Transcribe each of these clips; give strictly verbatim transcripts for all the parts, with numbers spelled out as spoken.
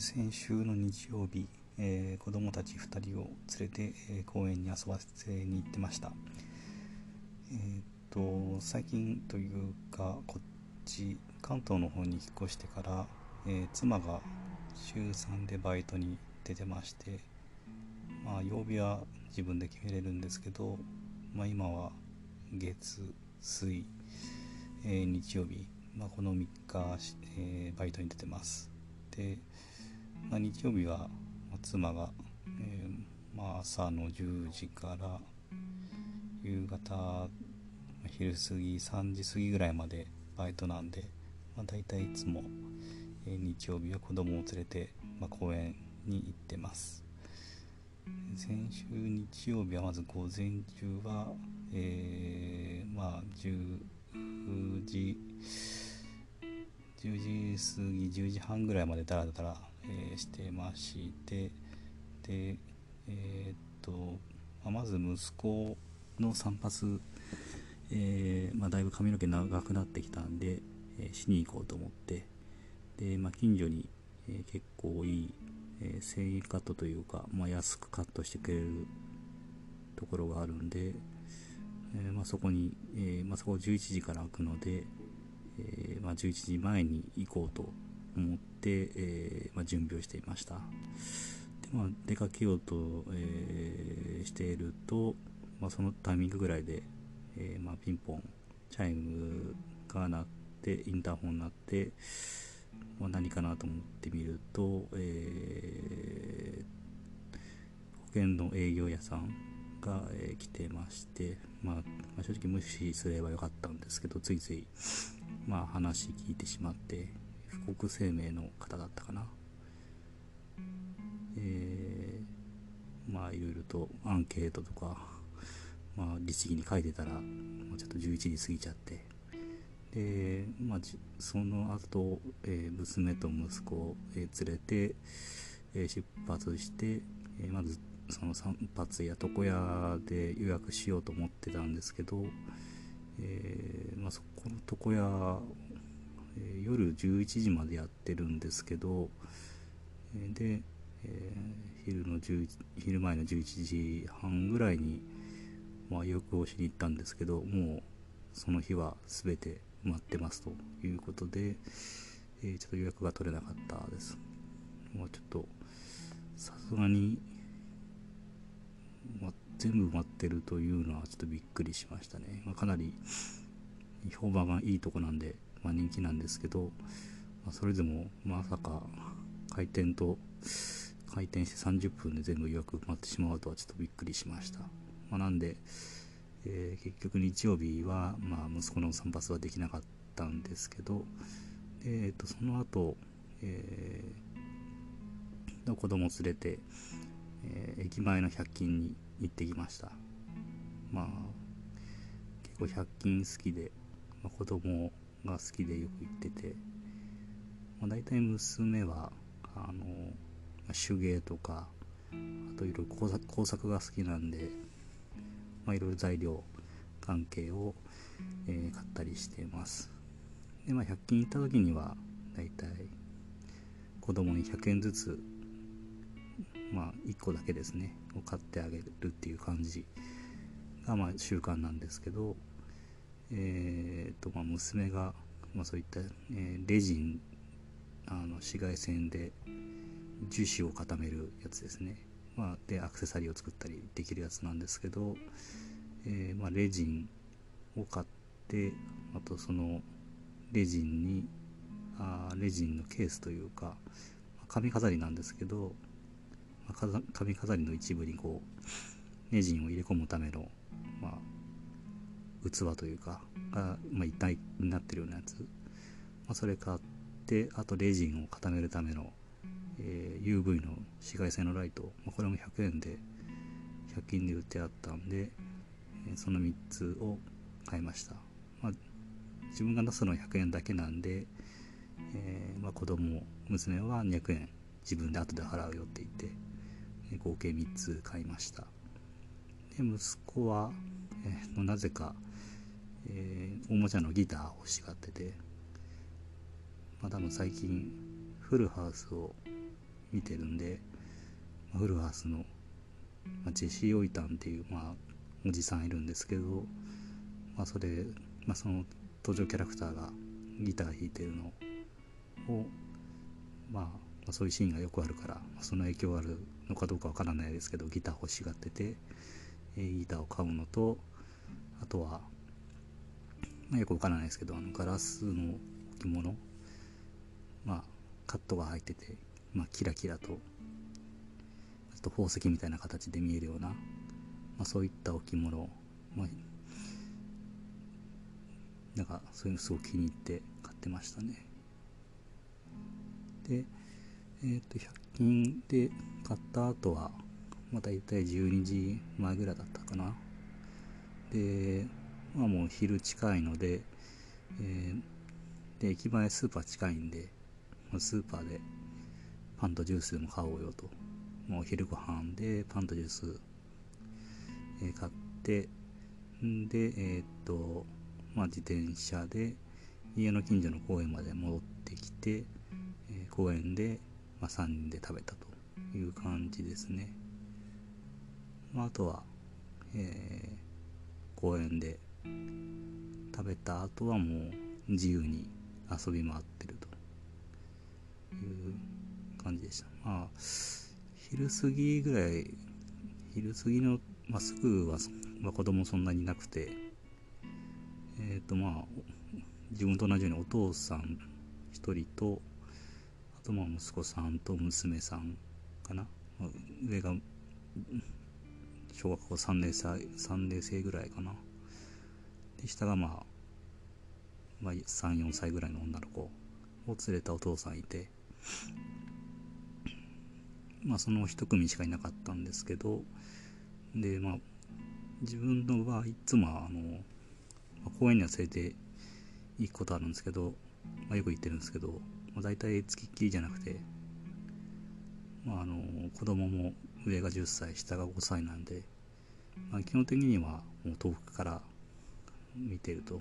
ー、先週の日曜日、えー、子供たちふたりを連れて、えー、公園に遊ばせに行ってました。えー、っと最近というかこっち関東の方に引っ越してから、えー、妻がしゅうさんでバイトに出てまして、まあ、曜日は自分で決めれるんですけど、まあ、今は月、水、えー、日曜日、まあ、このみっか、えー、バイトに出てます。で、まあ、日曜日は妻が、えーまあ、朝のじゅうじから夕方昼過ぎさんじ過ぎぐらいまでバイトなんで、まあ、大体いつも、えー、日曜日は子供を連れて、まあ、公園に行ってます。先週日曜日はまず午前中は、えーまあ、じゅうじじゅうじ過ぎじゅうじはんぐらいまでダラダラ、えー、してまして、で、えー、っとまず息子の散髪、えーまあ、だいぶ髪の毛長くなってきたんで、えー、しに行こうと思って、でまあ、近所に、えー、結構いい、えー、繊維カットというか、まあ、安くカットしてくれるところがあるんで、えーまあ、そこに、えーまあ、そこじゅういちじから開くので、えーまあ、じゅういちじまえに行こうと思って、えーまあ、準備をしていました。で、まあ、出かけようと、えー、していると、まあ、そのタイミングぐらいで、えーまあ、ピンポンチャイムが鳴ってインターホン鳴って、まあ、何かなと思ってみると、えー、保険の営業屋さんが、えー、来てまして、まあまあ、正直無視すればよかったんですけど、ついつい、まあ、話聞いてしまって、福岡生命の方だったかな、えー、まあいろいろとアンケートとか、まあ、律儀に書いてたらもうちょっとじゅういちじ過ぎちゃって、で、まあ、その後、えー、娘と息子を、えー、連れて、えー、出発して、えー、まずその散髪や床屋で予約しようと思ってたんですけど、えーまあ、そこの床屋、えー、夜じゅういちじまでやってるんですけど、で、えー、昼のじゅう、昼前のじゅういちじはんぐらいに、まあ、予約をしに行ったんですけど、もうその日は全て埋まってますということで、えー、ちょっと予約が取れなかったです。まあ、ちょっとさすがに、まあ、全部埋まってるというのはちょっとびっくりしましたね。まあ、かなり評判がいいとこなんで、まあ、人気なんですけど、まあ、それでもまさか開店と開店してさんじゅっぷんで全部予約埋まってしまうとはちょっとびっくりしました。まあ、なんで、えー、結局日曜日は、まあ、息子の散髪はできなかったんですけど、えー、とその後、えー、子供を連れて、えー、駅前のひゃく均に行ってきました。まあ、結構ひゃく均好きで、まあ、子供が好きでよく行ってて、まあ、大体娘はあの手芸とかあといろいろ工作、工作が好きなんで、まあ、いろいろ材料関係を、えー、買ったりしてます。で、まあ、ひゃく均行った時にはだいたい子供にひゃくえんずつ、まあ、いっこだけですねを買ってあげるっていう感じが、まあ、習慣なんですけど、えーとまあ、娘が、まあ、そういった、えー、レジン、あの紫外線で樹脂を固めるやつですね、まあ、でアクセサリーを作ったりできるやつなんですけど、えーまあ、レジンを買って、あとそのレジンにあレジンのケースというか髪飾りなんですけど、まあ、髪飾りの一部にこうレジンを入れ込むための、まあ器というかが、まあ、一体になってるようなやつ、まあ、それ買って、あとレジンを固めるための、えー、ユーブイ の紫外線のライト、まあ、これもひゃくえんでひゃく均で売ってあったんで、えー、そのみっつを買いました。まあ、自分が出すのはひゃくえんだけなんで、えーまあ、子供娘はにひゃくえん自分で後で払うよって言って、えー、合計みっつ買いました。で息子は、えー、なぜかえー、おもちゃのギターを欲しがってて、まあ、多分最近フルハウスを見てるんで、フルハウスのジェシー・オイタンっていう、まあ、おじさんいるんですけど、まあ、それ、まあ、その登場キャラクターがギター弾いてるのを、まあ、そういうシーンがよくあるから、その影響あるのかどうかわからないですけど、ギター欲しがってて、ギターを買うのと、あとは、まあ、よくわからないですけど、あのガラスの置物、まあ、カットが入ってて、まあ、キラキラと、ちょっと宝石みたいな形で見えるような、まあ、そういった置物、まあ、なんかそういうのすごく気に入って買ってましたね。で、えー、とひゃく均で買った後は、まあ、大体じゅうにじまえぐらいだったかな。で、まあ、もう昼近いので、えー、で駅前スーパー近いんで、スーパーでパンとジュースでも買おうよと、もうお昼ご飯でパンとジュース、えー、買ってんで、えー、っとまあ、自転車で家の近所の公園まで戻ってきて、えー、公園で、まあ、さんにんで食べたという感じですね。まあ、あとは、えー、公園で食べた後はもう自由に遊び回ってるという感じでした。まあ、昼過ぎぐらい、昼過ぎの、まあ、すぐは、まあ、子供そんなにいなくて、えーとまあ、自分と同じようにお父さんひとりと、あとまあ息子さんと娘さんかな、上が小学校さんねんせい、さんねんせいぐらいかな、で下が、まあ、まあさん、よんさいぐらいの女の子を連れたお父さんいて、まあその一組しかいなかったんですけど、でまあ自分の場合いつもあの公園には連れて行くことあるんですけど、まあ、よく行ってるんですけど、まあ、大体つきっきりじゃなくて、まあ、あの子供も上がじゅっさい下がごさいなんで、まあ、基本的にはもう遠くから見てると、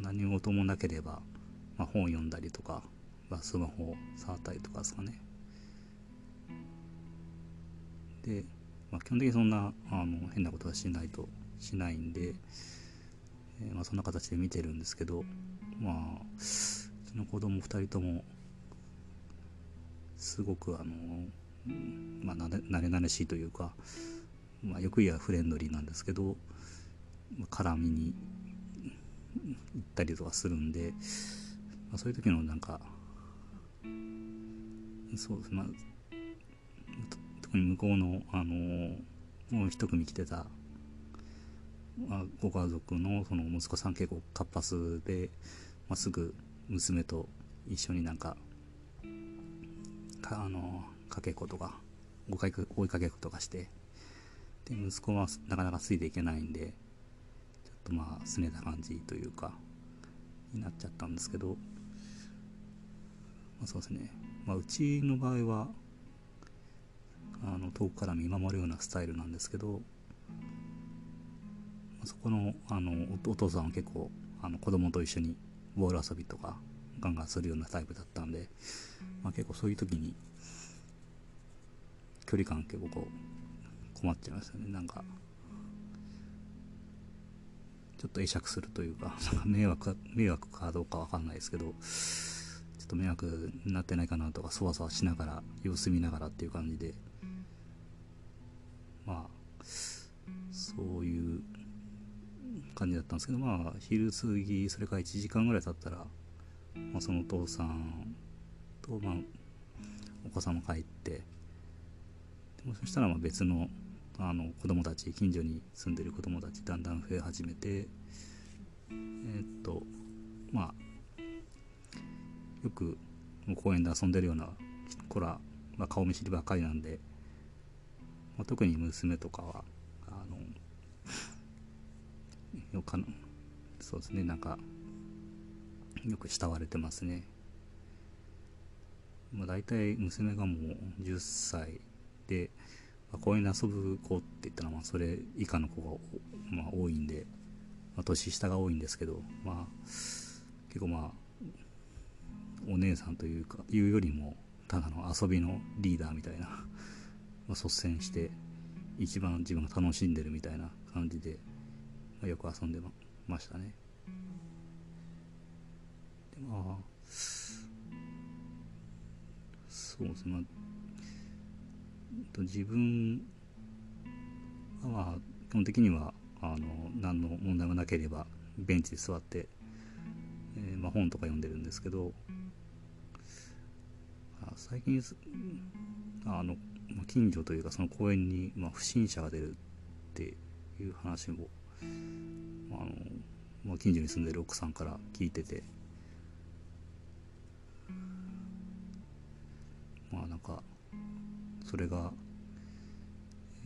何事もなければ、まあ、本読んだりとか、まあ、スマホを触ったりとかですかね。で、まあ、基本的にそんなあの変なことはしないとしないんで、えーまあ、そんな形で見てるんですけど、まあうちの子供ふたりともすごくあの、まあ、慣れ慣れしいというか、まあ、よく言えばフレンドリーなんですけど、まあ、絡みに行ったりとかするんで、まあ、そういう時のなんかそうですね、まあ、特に向こうのあのもう一組来てたご家族のその息子さん結構活発で、まあ、すぐ娘と一緒になんか、かあのかけっことか追いかけっことかして、で息子はなかなかついていけないんで、ちょっとまあ拗ねた感じというかになっちゃったんですけど、まあ、そうですね、まあ、うちの場合はあの遠くから見守るようなスタイルなんですけど、そこの、 あのお父さんは結構あの子供と一緒にボール遊びとかガンガンするようなタイプだったんで、まあ、結構そういう時に距離感結構こう困っちゃいましたね。なんかちょっと会釈するというか、なんか迷惑か、迷惑かどうかわかんないですけど、ちょっと迷惑になってないかなとかそわそわしながら様子見ながらっていう感じで、まあそういう感じだったんですけど、まあ昼過ぎ、それからいちじかんぐらい経ったら、まあ、そのお父さんと、まあ、お母さんも帰って、でもそしたらまあ別 の, あの子供たち、近所に住んでる子供たちだんだん増え始めて、えー、っとまあよく公園で遊んでるような子ら、まあ、顔見知りばっかりなんで、まあ、特に娘とかはあのよかそうですね、なんかよく慕われてますね。まあ、大体娘がもうじゅっさいで、まあ、公園で遊ぶ子って言ったらまあそれ以下の子が、まあ、多いんで、まあ、年下が多いんですけど、まあ結構まあお姉さんというかいうよりもただの遊びのリーダーみたいな、まあ、率先して一番自分が楽しんでるみたいな感じで、まあ、よく遊んでましたね。でまあそうですね、まあ、自分は、まあ、基本的にはあの何の問題もなければベンチで座って、えーまあ、本とか読んでるんですけど、最近あの近所というかその公園に、まあ、不審者が出るっていう話も、まああのまあ、近所に住んでる奥さんから聞いてて、まあなんかそれが、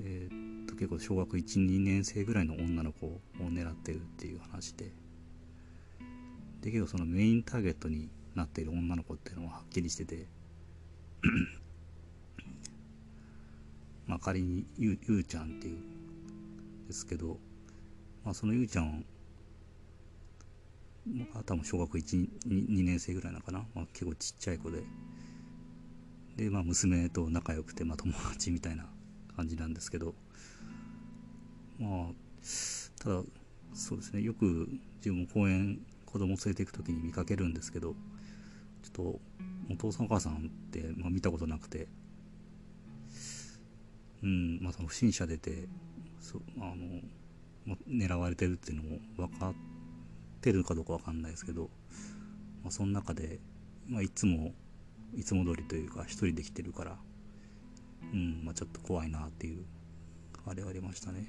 えー、っと結構小学いち、にねんせいぐらいの女の子を狙ってるっていう話で、でけどそのメインターゲットになっている女の子っていうのははっきりしててまあ仮にゆう、ゆうちゃんっていうんですけど、まあ、そのゆうちゃんは多分小学いち、にねんせいぐらいなのかな、まあ、結構ちっちゃい子で、で、まあ、娘と仲良くて、まあ、友達みたいな感じなんですけど、まあただそうですね、よく自分も公園子供連れて行く時に見かけるんですけど、ちょっとお父さんお母さんって、まあ、見たことなくて、うんまあ、その不審者出てそあの、まあ、狙われてるっていうのも分かってるかどうか分かんないですけど、まあ、その中で、まあ、いつもいつも通りというか一人で来てるから、うんまあ、ちょっと怖いなっていうあれはありましたね。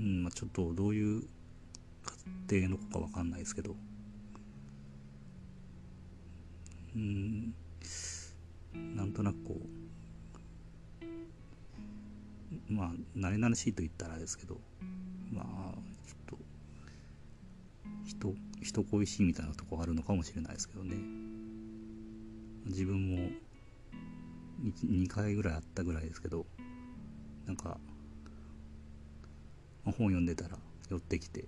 うんまあ、ちょっとどういう家庭の子か分かんないですけど、うんなんとなくこうまあ慣れ慣れしいと言ったらですけど、まあちょっと人人恋しいみたいなとこあるのかもしれないですけどね。自分もにかいぐらいあったぐらいですけど、なんか本読んでたら寄ってきて、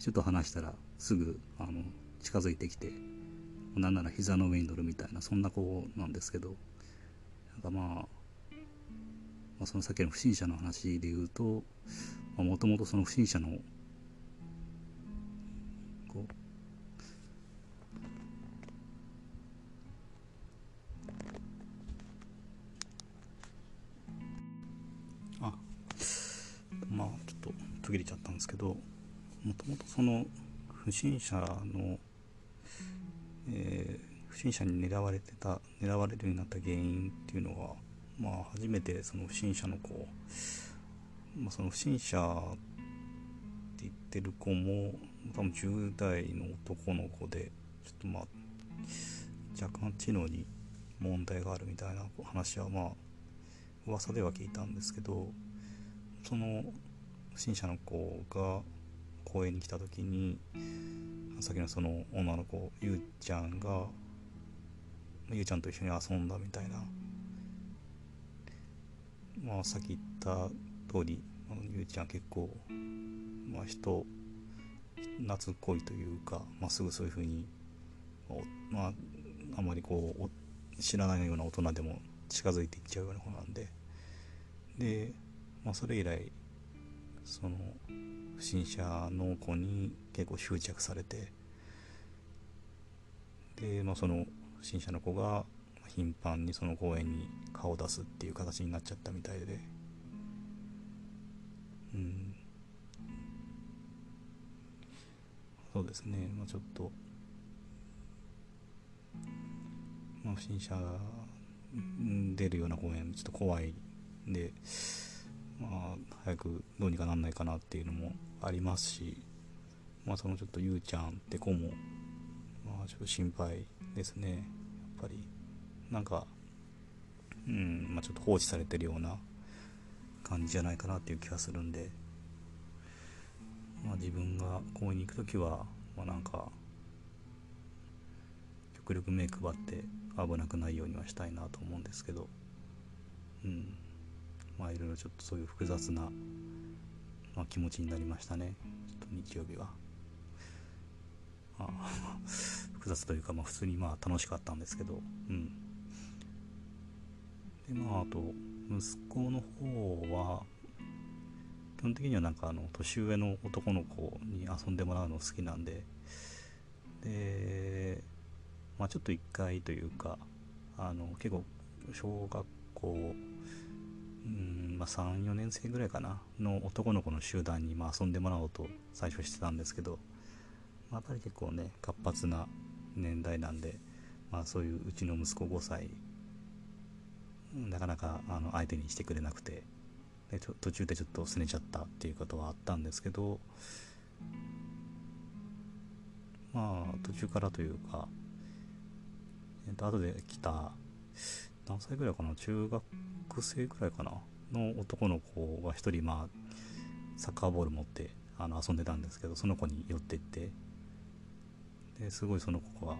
ちょっと話したらすぐあの近づいてきて、なんなら膝の上に乗るみたいな、そんな子なんですけど、なんか、まあ、まあその先の不審者の話でいうと、もともとその不審者のこうあまあちょっと途切れちゃったんですけど、もともとその不審者のえー、不審者に狙われてた狙われるようになった原因っていうのは、まあ、初めてその不審者の子、まあ、その不審者って言ってる子も多分じゅうだいの男の子で、ちょっとまあ若干知能に問題があるみたいな話はまあ噂では聞いたんですけど、その不審者の子が公園に来た時に、さっきのその女の子ゆうちゃんがゆうちゃんと一緒に遊んだみたいな、まあさっき言った通りゆうちゃん結構まあ人懐っこいというか、まあ、すぐそういうふうに、まあ、あまりこう知らないような大人でも近づいていっちゃうような子なんで、で、まあ、それ以来その不審者の子に結構執着されて、で、まあ、その不審者の子が頻繁にその公園に顔を出すっていう形になっちゃったみたいで、うん、そうですね、まあ、ちょっと、まあ、不審者出るような公園ちょっと怖いんで、まあ、早くどうにかなんないかなっていうのもありますし、まあ、そのちょっとゆうちゃんって子も、まあ、ちょっと心配ですね。やっぱりなんか、うんまあ、ちょっと放置されてるような感じじゃないかなっていう気がするんで、まあ、自分が公園に行くときは、まあ、なんか極力目配って危なくないようにはしたいなと思うんですけど、うんまあいろいろちょっとそういう複雑な、まあ、気持ちになりましたね。ちょっと日曜日は。まあ、複雑というか、まあ、普通にまあ楽しかったんですけど、うん、でまあ、あと息子の方は基本的にはなんかあの年上の男の子に遊んでもらうの好きなんで、で、まあ、ちょっと一回というかあの結構小学校、うんまあ、さん、よねんせいぐらいかなの男の子の集団にまあ遊んでもらおうと最初してたんですけど、まあ、やっぱり結構ね活発な年代なんで、まあ、そういううちの息子ごさいなかなかあの相手にしてくれなくて、で途中でちょっと拗ねちゃったっていうことはあったんですけど、まあ途中からというか、えっと後で来た何歳ぐらいかな、中学生ぐらいかなの男の子が一人まあサッカーボール持ってあの遊んでたんですけど、その子に寄ってって、ですごいその子は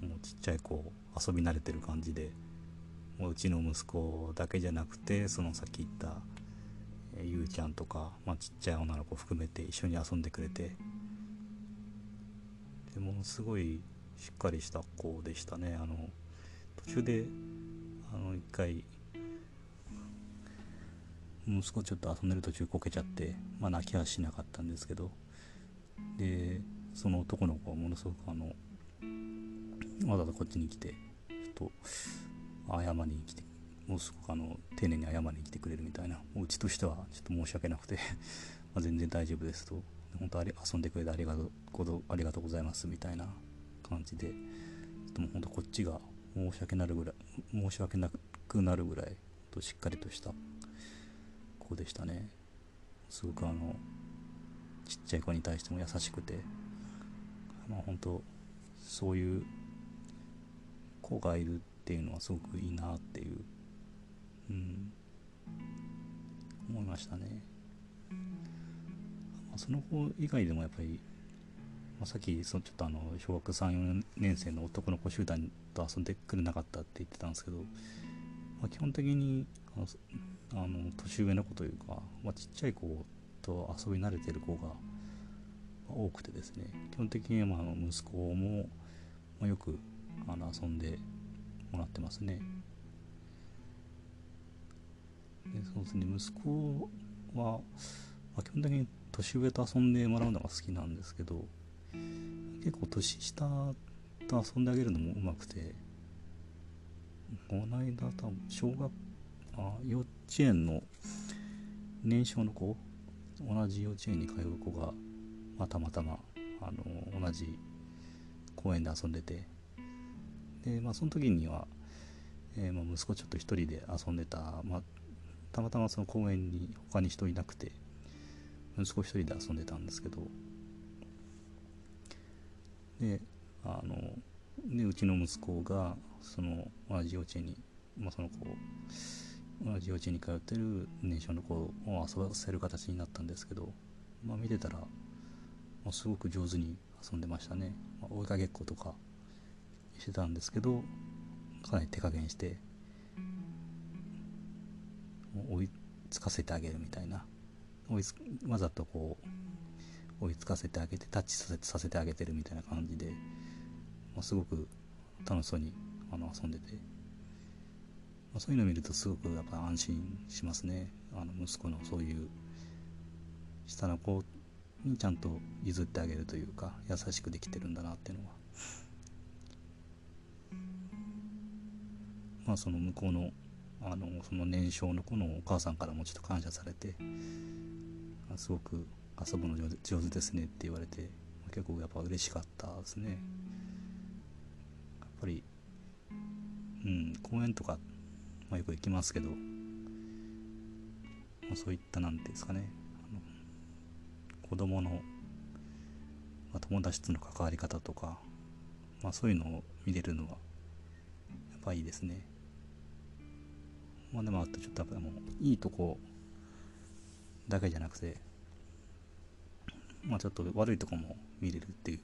もうちっちゃい子遊び慣れてる感じで、もううちの息子だけじゃなくてそのさっき言ったゆうちゃんとか、まあ、ちっちゃい女の子含めて一緒に遊んでくれて、でもすごいしっかりした子でしたね。あの途中であの一回息子ちょっと遊んでる途中こけちゃって、まあ、泣きはしなかったんですけど、でその男の子はものすごくあのわざわざこっちに来てちょっと謝りに来て、もうすごくあの丁寧に謝りに来てくれるみたいな、うちとしてはちょっと申し訳なくてまあ全然大丈夫ですと、本当に遊んでくれてありがとう、ありがとうございますみたいな感じで、もう本当こっちが申し訳なるぐらい、申し訳なくなるぐらいとしっかりとした子でしたね。すごくあのちっちゃい子に対しても優しくて、まあ本当そういう子がいるっていうのはすごくいいなっていう、うん、思いましたね。その子以外でもやっぱり、まあ、さっきそのちょっとあの小学さん、よねんせいの男の子集団と遊んでくれなかったって言ってたんですけど、まあ、基本的にあの、あの年上の子というか、まあ、ちっちゃい子と遊び慣れてる子が多くてですね、基本的にまあ息子も、まあ、よくあの遊んでもらってますね。でそうですね、息子は、まあ、基本的に年上と遊んでもらうのが好きなんですけど、結構年下と遊んであげるのもうまくて、この間多分小学あ幼稚園の年少の子、同じ幼稚園に通う子が、まあ、たまたまあの同じ公園で遊んでて、でまあ、その時には、えーまあ、息子ちょっと一人で遊んでた、まあ、たまたまその公園に他に人いなくて息子一人で遊んでたんですけど、であのでうちの息子がその同じ幼稚園に、まあ、その子同じ幼稚園に通ってる年少の子を遊ばせる形になったんですけど、まあ、見てたら、まあ、すごく上手に遊んでましたね。まあ、追いかけっことかしてたんですけど、かなり手加減して追いつかせてあげるみたいな、追いつわざとこう追いつかせてあげてタッチさせて、させてあげてるみたいな感じで、まあ、すごく楽しそうにあの遊んでて、まあ、そういうのを見るとすごくやっぱ安心しますね。あの息子のそういう下の子にちゃんと譲ってあげるというか優しくできてるんだなっていうのは、まあ、その向こうの、あのその年少の子のお母さんからもちょっと感謝されて、すごく遊ぶの上手、上手ですねって言われて、結構やっぱ嬉しかったですね。やっぱり、うん、公園とか、まあ、よく行きますけど、まあ、そういったなんていうんですかね、あの子供の、まあ、友達との関わり方とか、まあ、そういうのを見れるのはやっぱいいですね。まあ、でもあとちょっともういいとこだけじゃなくて、まあちょっと悪いとこも見れるっていう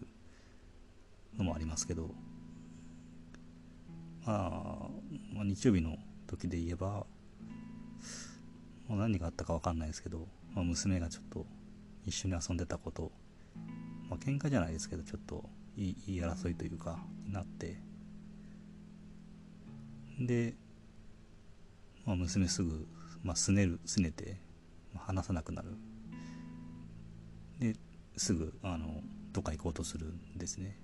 のもありますけど、まあ、まあ日曜日の時で言えば、まあ、何があったか分かんないですけど、まあ、娘がちょっと一緒に遊んでたこと、まあ喧嘩じゃないですけどちょっといい、いい争いというかなって、で、まあ、娘すぐ、まあ、すねるすねて話さなくなる。ですぐあのどっか行こうとするんですね。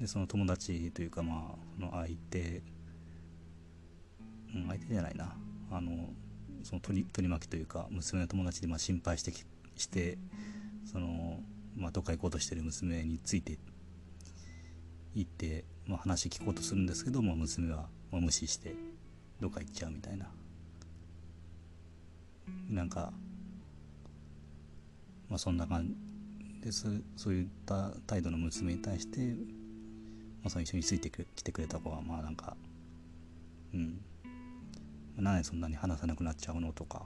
でその友達というか、まあその相手、うん、相手じゃないな、あのその取り取り巻きというか娘の友達で、まあ、心配してきしてその、まあ、どっか行こうとしてる娘について行って、まあ、話聞こうとするんですけど、まあ、娘は、まあ、無視してどっか行っちゃうみたいな。なんかまあ、そんな感じで、そういった態度の娘に対して、まあ、その一緒についてきてくれた子はまあなんか、うん、なんでそんなに話さなくなっちゃうのとか、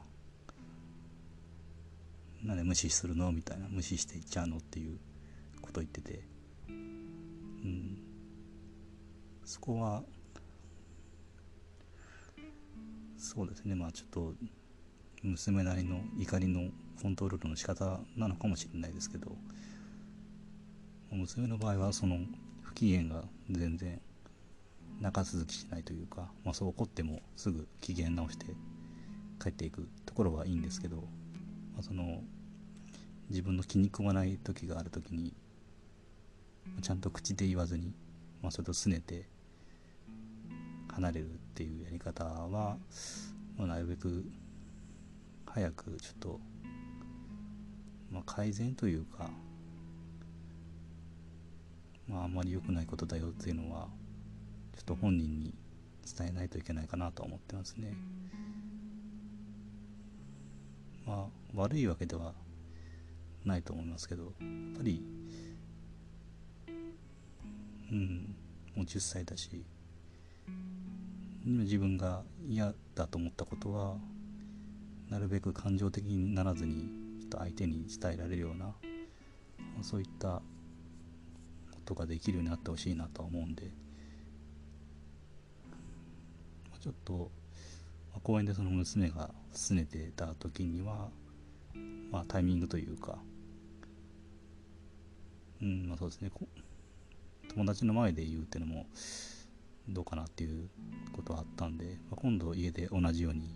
なんで無視するのみたいな、無視していっちゃうのっていうことを言ってて、うん、そこはそうですね、まあちょっと娘なりの怒りのコントロールの仕方なのかもしれないですけど、娘の場合はその不機嫌が全然長続きしないというか、まあ、そう怒ってもすぐ機嫌直して帰っていくところはいいんですけど、まあ、その自分の気に食わない時がある時にちゃんと口で言わずに、まあ、それと拗ねて離れるっていうやり方は、まあ、なるべく早くちょっと、まあ、改善というか、まあ、あまり良くないことだよっていうのはちょっと本人に伝えないといけないかなと思ってますね。まあ悪いわけではないと思いますけど、やっぱりうんもうじゅっさいだし、今自分が嫌だと思ったことはなるべく感情的にならずにちょっと相手に伝えられるような、そういったことができるようになってほしいなとは思うんで、ちょっと公園でその娘が拗ねてた時には、まあ、タイミングというか、うんまあそうですね、友達の前で言うっていうのもどうかなっていうことはあったんで、まあ、今度家で同じように、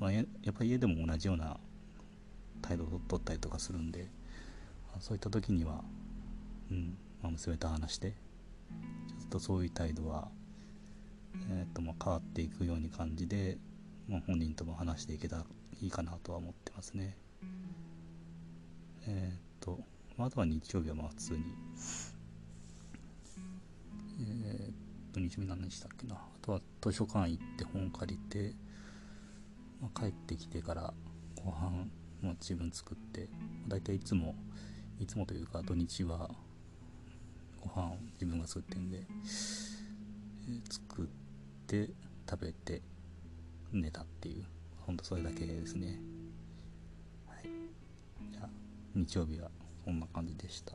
まあ、や, やっぱり家でも同じような態度を取ったりとかするんで、そういった時には、うんまあ、娘と話してちょっとそういう態度は、えー、っとまあ変わっていくように感じで、まあ、本人とも話していけたらいいかなとは思ってますね。えー、っと、まあ、あとは日曜日はまあ普通に、えー、っと日曜日何日だっけな、あとは図書館行って本借りて、まあ、帰ってきてからご飯も自分作って、だいたいいつもいつもというか土日はご飯を自分が作ってるんで、えー、作って食べて寝たっていう、ほんとそれだけですね。はい、じゃあ日曜日はこんな感じでした。